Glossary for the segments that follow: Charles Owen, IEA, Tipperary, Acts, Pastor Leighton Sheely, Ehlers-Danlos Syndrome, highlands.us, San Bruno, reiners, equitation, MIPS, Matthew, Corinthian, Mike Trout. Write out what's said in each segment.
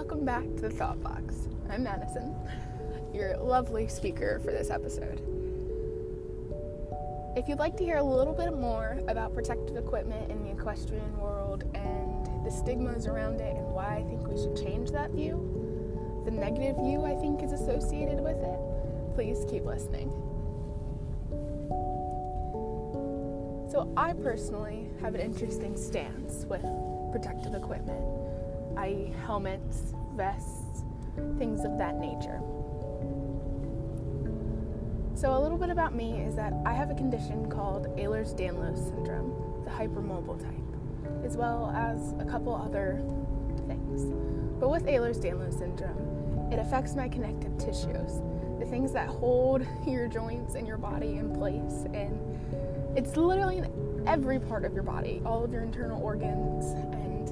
Welcome back to the Thought Box. I'm Madison, your lovely speaker for this episode. If you'd like to hear a little bit more about protective equipment in the equestrian world and the stigmas around it and why I think we should change that view, the negative view I think is associated with it, please keep listening. So I personally have an interesting stance with protective equipment, i.e. helmets, vests, things of that nature. So a little bit about me is that I have a condition called Ehlers-Danlos Syndrome, the hypermobile type, as well as a couple other things. But with Ehlers-Danlos Syndrome, it affects my connective tissues, the things that hold your joints and your body in place, and it's literally in every part of your body, all of your internal organs and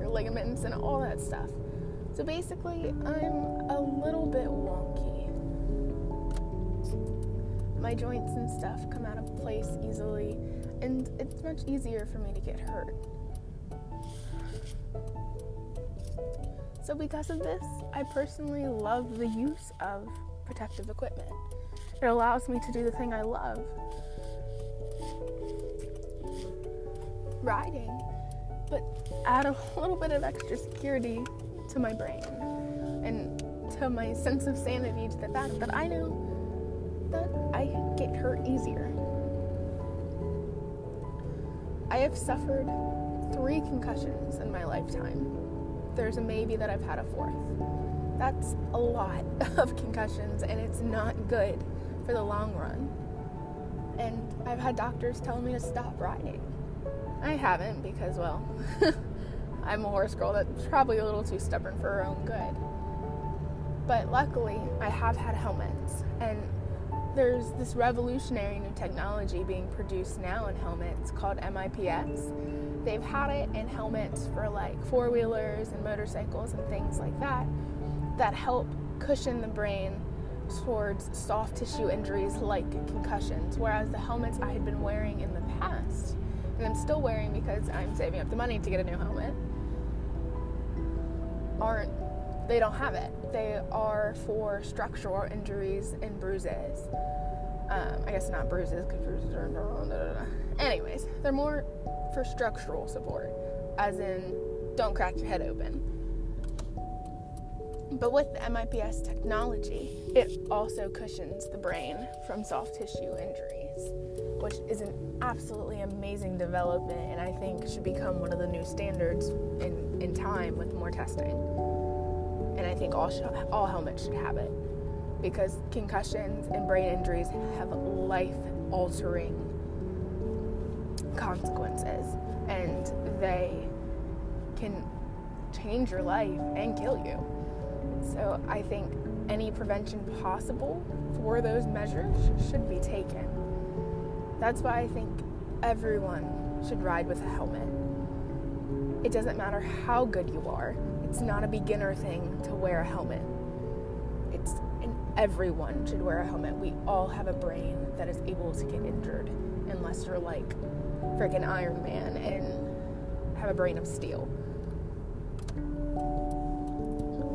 your ligaments and all that stuff. So basically, I'm a little bit wonky. My joints and stuff come out of place easily, and it's much easier for me to get hurt. So because of this, I personally love the use of protective equipment. It allows me to do the thing I love. Riding, but add a little bit of extra security to my brain and to my sense of sanity, to the fact that I know that I get hurt easier. I have suffered 3 concussions in my lifetime. There's a maybe that I've had a 4th. That's a lot of concussions, and it's not good for the long run. And I've had doctors tell me to stop riding. I haven't because, well, I'm a horse girl that's probably a little too stubborn for her own good. But luckily, I have had helmets, and there's this revolutionary new technology being produced now in helmets called MIPS. They've had it in helmets for like 4-wheelers and motorcycles and things like that help cushion the brain towards soft tissue injuries like concussions, whereas the helmets I had been wearing in the past, and I'm still wearing because I'm saving up the money to get a new helmet, they don't have it. They are for structural injuries and bruises. I guess not bruises, because bruises are anyways, they're more for structural support, as in don't crack your head open. But with the MIPS technology, it also cushions the brain from soft tissue injuries, which is an absolutely amazing development, and I think should become one of the new standards in time with more testing. And I think all helmets should have it, because concussions and brain injuries have life-altering consequences, and they can change your life and kill you. So I think any prevention possible for those measures should be taken. That's why I think everyone should ride with a helmet. It doesn't matter how good you are. It's not a beginner thing to wear a helmet. Everyone should wear a helmet. We all have a brain that is able to get injured, unless you're like freaking Iron Man and have a brain of steel.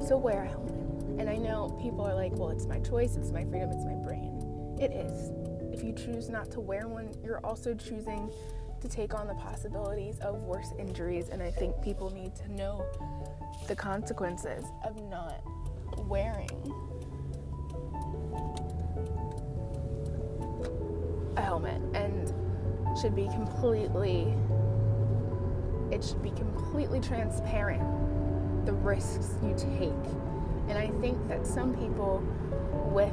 So wear a helmet. And I know people are like, well, it's my choice, it's my freedom, it's my brain. It is. If you choose not to wear one, you're also choosing to take on the possibilities of worse injuries, and I think people need to know the consequences of not wearing a helmet, and it should be completely transparent, the risks you take. And I think that some people with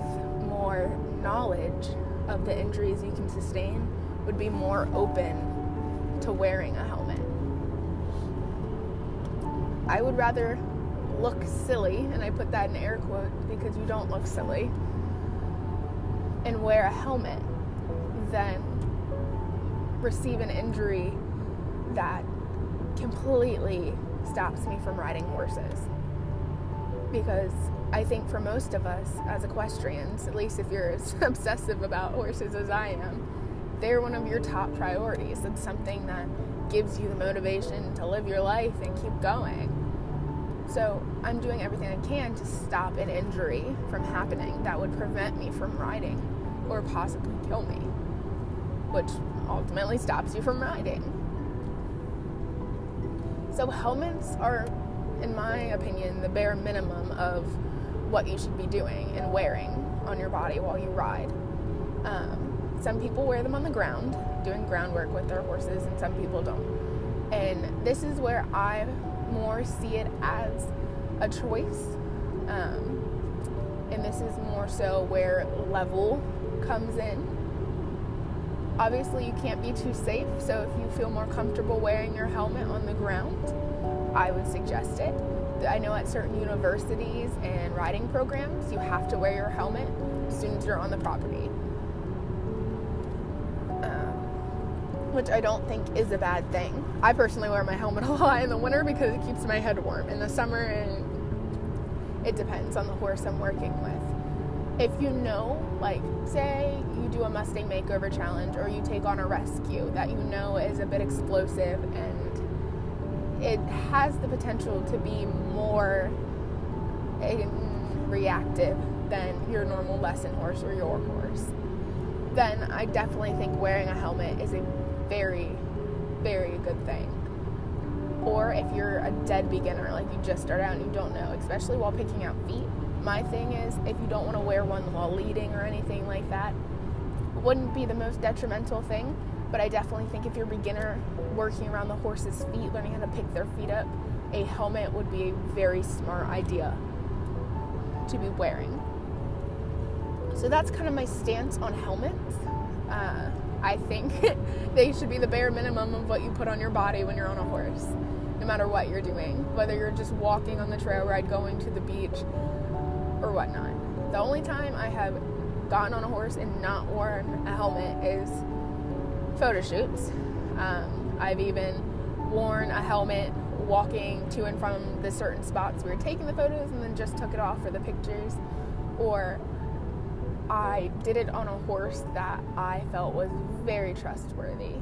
more knowledge of the injuries you can sustain would be more open to wearing a helmet. I would rather look silly, and I put that in air quotes because you don't look silly, and wear a helmet than receive an injury that completely stops me from riding horses. Because I think for most of us as equestrians, at least if you're as obsessive about horses as I am, they're one of your top priorities. It's something that gives you the motivation to live your life and keep going. So I'm doing everything I can to stop an injury from happening that would prevent me from riding or possibly kill me, which ultimately stops you from riding. So helmets are, in my opinion, the bare minimum of what you should be doing and wearing on your body while you ride. Some people wear them on the ground, doing ground work with their horses, and some people don't. And this is where I more see it as a choice. And this is more so where level comes in. Obviously, you can't be too safe, so if you feel more comfortable wearing your helmet on the ground, I would suggest it. I know at certain universities and riding programs, you have to wear your helmet as soon as you're on the property, which I don't think is a bad thing. I personally wear my helmet a lot in the winter because it keeps my head warm. In the summer, and it depends on the horse I'm working with. If you know, like, say you do a Mustang makeover challenge or you take on a rescue that you know is a bit explosive and it has the potential to be more reactive than your normal lesson horse or your horse, then I definitely think wearing a helmet is a very, very good thing. Or if you're a dead beginner, like you just start out and you don't know, especially while picking out feet, my thing is if you don't want to wear one while leading or anything like that, it wouldn't be the most detrimental thing. But I definitely think if you're a beginner working around the horse's feet, learning how to pick their feet up, a helmet would be a very smart idea to be wearing. So that's kind of my stance on helmets. I think they should be the bare minimum of what you put on your body when you're on a horse, no matter what you're doing, whether you're just walking on the trail ride, going to the beach, or whatnot. The only time I have gotten on a horse and not worn a helmet is photo shoots. I've even worn a helmet walking to and from the certain spots we were taking the photos and then just took it off for the pictures. Or I did it on a horse that I felt was very trustworthy.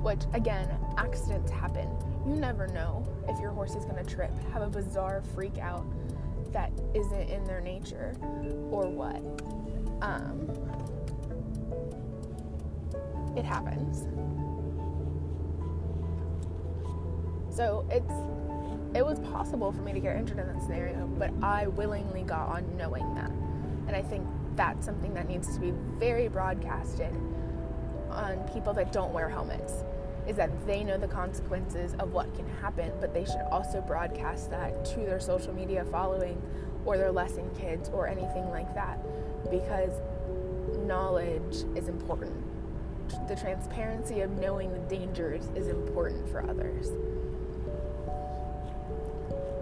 Which, again, accidents happen. You never know if your horse is going to trip, have a bizarre freak out that isn't in their nature, or what. It happens. So it was possible for me to get injured in that scenario, but I willingly got on knowing that. And I think that's something that needs to be very broadcasted on people that don't wear helmets, is that they know the consequences of what can happen, but they should also broadcast that to their social media following or their lesson kids or anything like that, because knowledge is important. The transparency of knowing the dangers is important for others.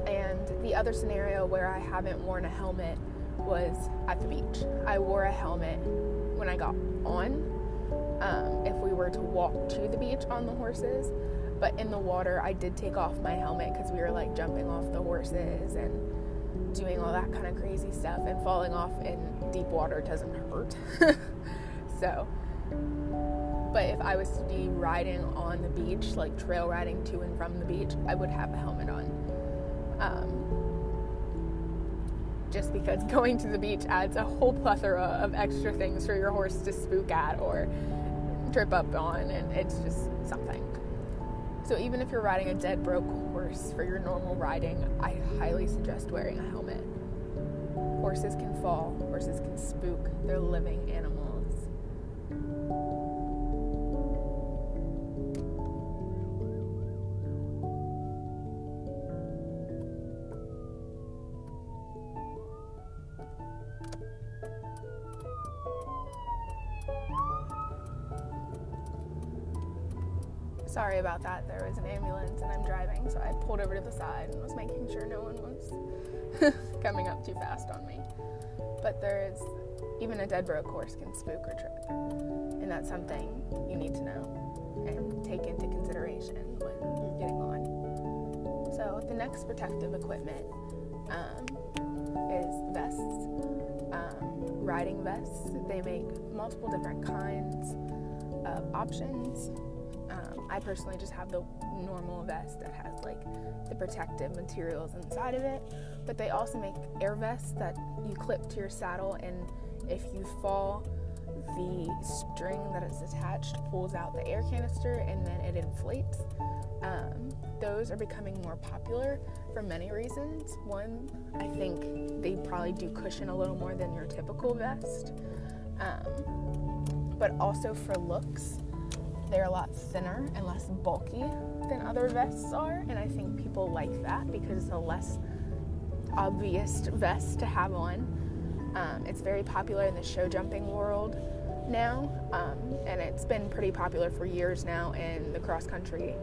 And the other scenario where I haven't worn a helmet was at the beach. I wore a helmet when I got on, if we were to walk to the beach on the horses, but in the water I did take off my helmet because we were like jumping off the horses and doing all that kind of crazy stuff, and falling off in deep water doesn't hurt. So, but if I was to be riding on the beach, like trail riding to and from the beach, I would have a helmet on. Just because going to the beach adds a whole plethora of extra things for your horse to spook at or trip up on, and it's just something. So even if you're riding a dead broke horse for your normal riding, I highly suggest wearing a helmet. Horses can fall, horses can spook, they're living animals. Sorry about that, there was an ambulance and I'm driving, so I pulled over to the side and was making sure no one was coming up too fast on me. But even a dead broke horse can spook or trip, and that's something you need to know and take into consideration when you're getting on. So the next protective equipment is vests, riding vests. They make multiple different kinds of options. I personally just have the normal vest that has like the protective materials inside of it, but they also make air vests that you clip to your saddle, and if you fall, the string that is attached pulls out the air canister and then it inflates. Those are becoming more popular for many reasons. One, I think they probably do cushion a little more than your typical vest, but also for looks. They're a lot thinner and less bulky than other vests are, and I think people like that because it's a less obvious vest to have on. It's very popular in the show jumping world now, and it's been pretty popular for years now in the cross-country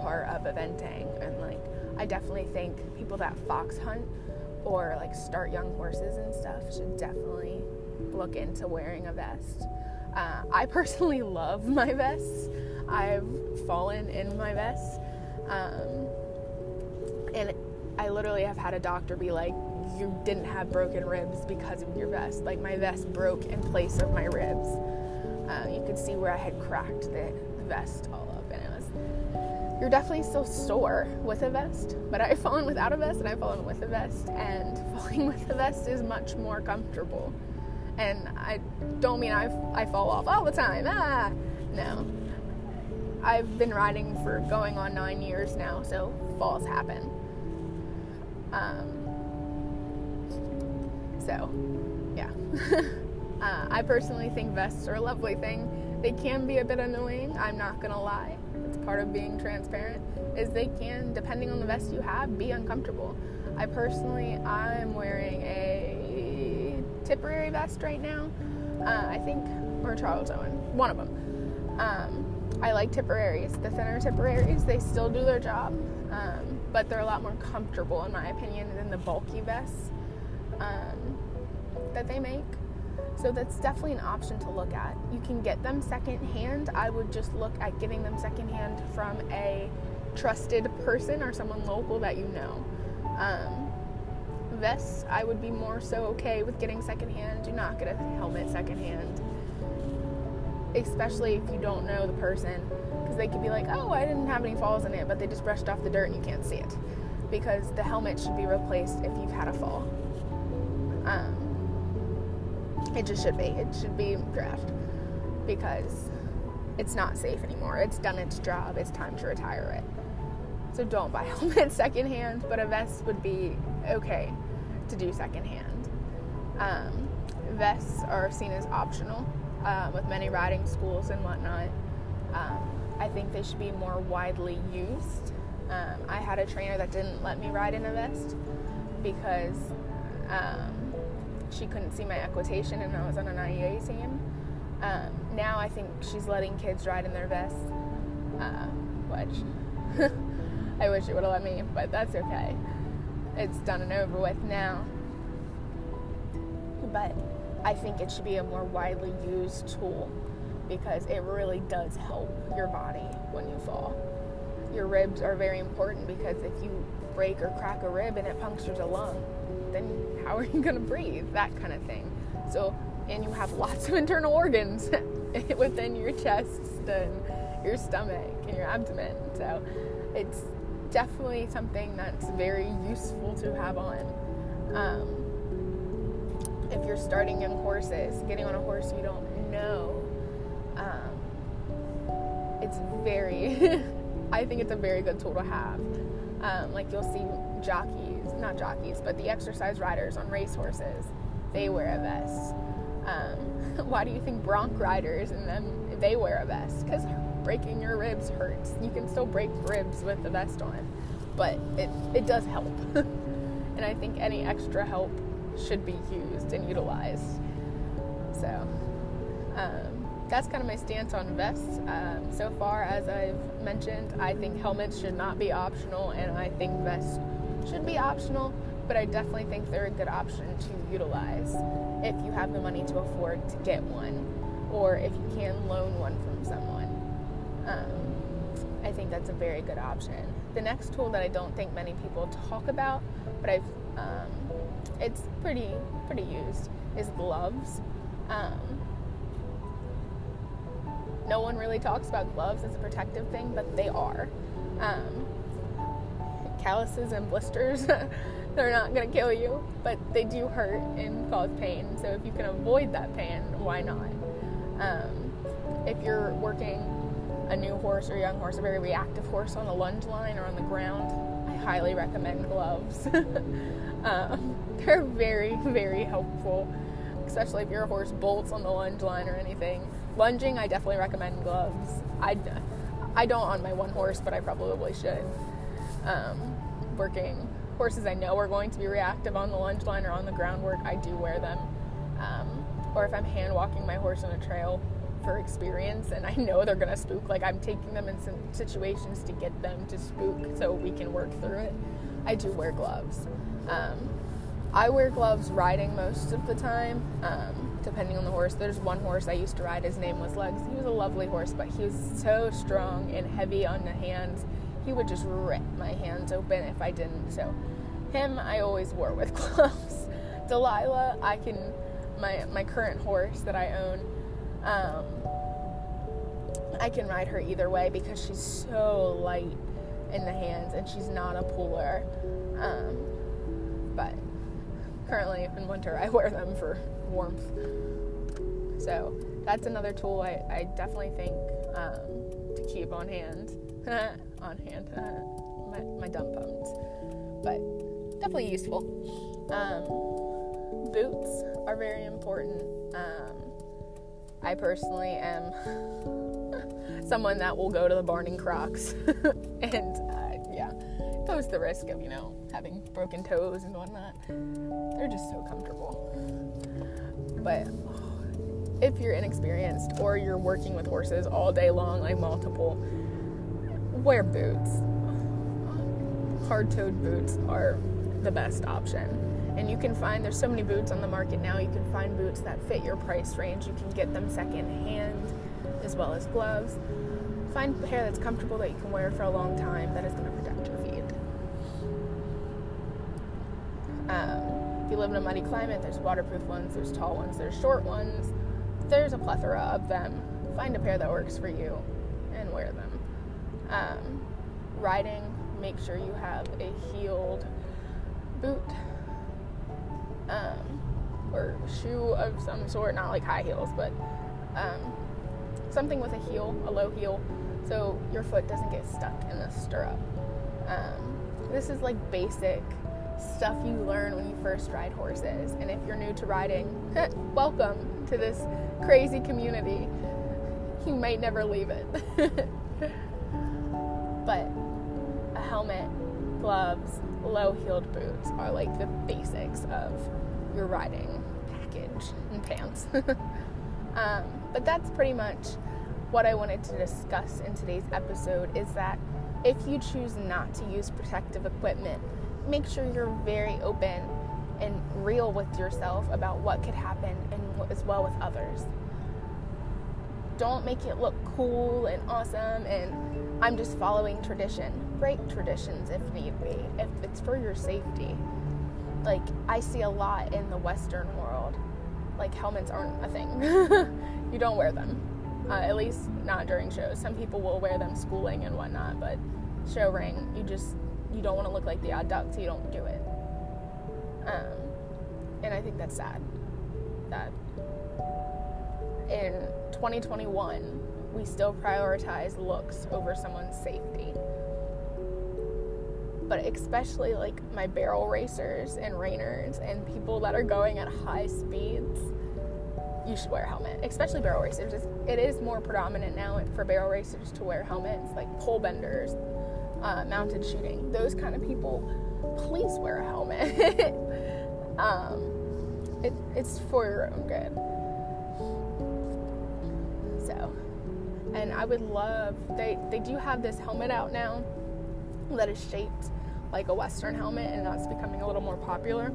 part of eventing. And like, I definitely think people that fox hunt or like start young horses and stuff should definitely look into wearing a vest. I personally love my vests. I've fallen in my vests, and I literally have had a doctor be like, you didn't have broken ribs because of your vest. Like, my vest broke in place of my ribs. You could see where I had cracked the vest all up, and it was, you're definitely still sore with a vest, but I've fallen without a vest and I've fallen with a vest, and falling with a vest is much more comfortable. And I don't mean I fall off all the time. No. I've been riding for going on 9 years now, so falls happen. So, yeah. I personally think vests are a lovely thing. They can be a bit annoying, I'm not going to lie. It's part of being transparent, is they can, depending on the vest you have, be uncomfortable. I personally, I'm wearing a Tipperary vest right now, I think, or Charles Owen, one of them. I like Tipperaries, the thinner Tipperaries. They still do their job, but they're a lot more comfortable, in my opinion, than the bulky vests that they make. So that's definitely an option to look at. You can get them secondhand. I would just look at getting them secondhand from a trusted person or someone local that you know. Vests, I would be more so okay with getting secondhand. Do not get a helmet secondhand, especially if you don't know the person, because they could be like, oh, I didn't have any falls in it, but they just brushed off the dirt and you can't see it, because the helmet should be replaced if you've had a fall. It just should be. It should be draft, because it's not safe anymore. It's done its job. It's time to retire it. So don't buy helmets secondhand, but a vest would be okay to do secondhand. Vests are seen as optional with many riding schools and whatnot. I think they should be more widely used. I had a trainer that didn't let me ride in a vest because she couldn't see my equitation, and I was on an IEA team. Now I think she's letting kids ride in their vests, which I wish it would have let me, but that's okay. It's done and over with now. But I think it should be a more widely used tool, because it really does help your body when you fall. Your ribs are very important, because if you break or crack a rib and it punctures a lung, then how are you going to breathe? That kind of thing. So, and you have lots of internal organs within your chest and your stomach and your abdomen. So it's definitely something that's very useful to have on. If you're starting young horses, getting on a horse you don't know, it's very, I think it's a very good tool to have. Like, you'll see the exercise riders on race horses, they wear a vest. Why do you think bronc riders and them, they wear a vest? Because breaking your ribs hurts. You can still break ribs with the vest on, but it does help. And I think any extra help should be used and utilized. So that's kind of my stance on vests. So far, as I've mentioned, I think helmets should not be optional, and I think vests should be optional, but I definitely think they're a good option to utilize if you have the money to afford to get one, or if you can loan one from someone. I think that's a very good option. The next tool that I don't think many people talk about, but I've it's pretty used, is gloves. No one really talks about gloves as a protective thing, but they are. Calluses and blisters, they're not going to kill you, but they do hurt and cause pain. So if you can avoid that pain, why not? If you're working a new horse or young horse, a very reactive horse on the lunge line or on the ground, I highly recommend gloves. They're very, very helpful, especially if your horse bolts on the lunge line or anything. Lunging, I definitely recommend gloves. I don't on my one horse, but I probably should. Working horses I know are going to be reactive on the lunge line or on the groundwork, I do wear them. Or if I'm hand walking my horse on a trail for experience and I know they're going to spook, like I'm taking them in some situations to get them to spook so we can work through it, I do wear gloves. I wear gloves riding most of the time, depending on the horse. There's one horse I used to ride, his name was Legs. He was a lovely horse, but he was so strong and heavy on the hands. He would just rip my hands open if I didn't. So him, I always wore with gloves. Delilah, my current horse that I own, I can ride her either way because she's so light in the hands and she's not a puller. But currently in winter, I wear them for warmth. So that's another tool I definitely think to keep on hand. My dumb bones, but definitely useful. Boots are very important. I personally am someone that will go to the barn in Crocs and pose the risk of having broken toes and whatnot. They're just so comfortable. But if you're inexperienced or you're working with horses all day long, like multiple, wear boots. Hard-toed boots are the best option. And you can find, there's so many boots on the market now, you can find boots that fit your price range. You can get them secondhand as well as gloves. Find a pair that's comfortable that you can wear for a long time that is going to protect your feet. If you live in a muddy climate, there's waterproof ones, there's tall ones, there's short ones. There's a plethora of them. Find a pair that works for you and wear them. Riding, make sure you have a heeled boot or shoe of some sort, not like high heels, but something with a heel, a low heel, so your foot doesn't get stuck in the stirrup. This is like basic stuff you learn when you first ride horses, and if you're new to riding, welcome to this crazy community. You might never leave it. But a helmet, gloves, low-heeled boots are like the basics of your riding package and pants. But that's pretty much what I wanted to discuss in today's episode, is that if you choose not to use protective equipment, make sure you're very open and real with yourself about what could happen and as well with others. Don't make it look cool and awesome and I'm just following tradition. Break traditions if need be, if it's for your safety. Like, I see a lot in the Western world, like, helmets aren't a thing. You don't wear them, at least not during shows. Some people will wear them schooling and whatnot, but show ring, you don't want to look like the odd duck, so you don't do it. And I think that's sad. That in 2021, we still prioritize looks over someone's safety. But especially like my barrel racers and reiners and people that are going at high speeds, you should wear a helmet, especially barrel racers. It is more predominant now for barrel racers to wear helmets, like pole benders, mounted shooting. Those kind of people, please wear a helmet. It's for your own good. So, and I would love, they do have this helmet out now that is shaped like a Western helmet, and that's becoming a little more popular.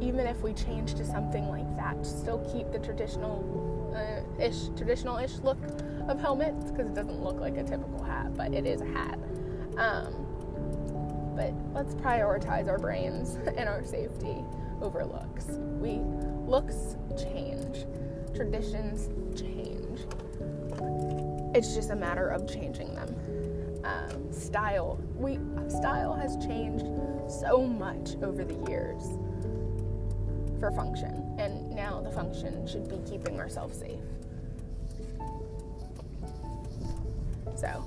Even if we change to something like that, still keep the traditional-ish look of helmets, because it doesn't look like a typical hat, but it is a hat. But let's prioritize our brains and our safety over looks. Looks change. traditions change. It's just a matter of changing them. Style has changed so much over the years for function, and now the function should be keeping ourselves safe. So,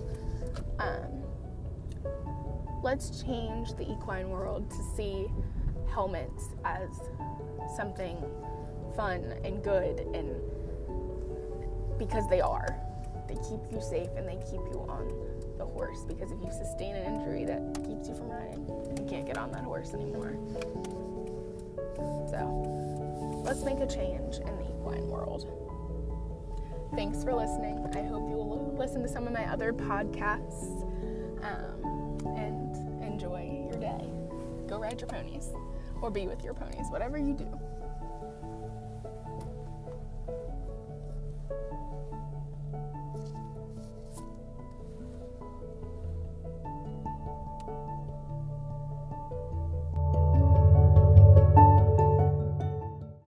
let's change the equine world to see helmets as something fun and good, and because they are. They keep you safe and they keep you on the horse, because if you sustain an injury that keeps you from riding, you can't get on that horse anymore. So, let's make a change in the equine world. Thanks for listening. I hope you will listen to some of my other podcasts and enjoy your day. Go ride your ponies or be with your ponies, whatever you do.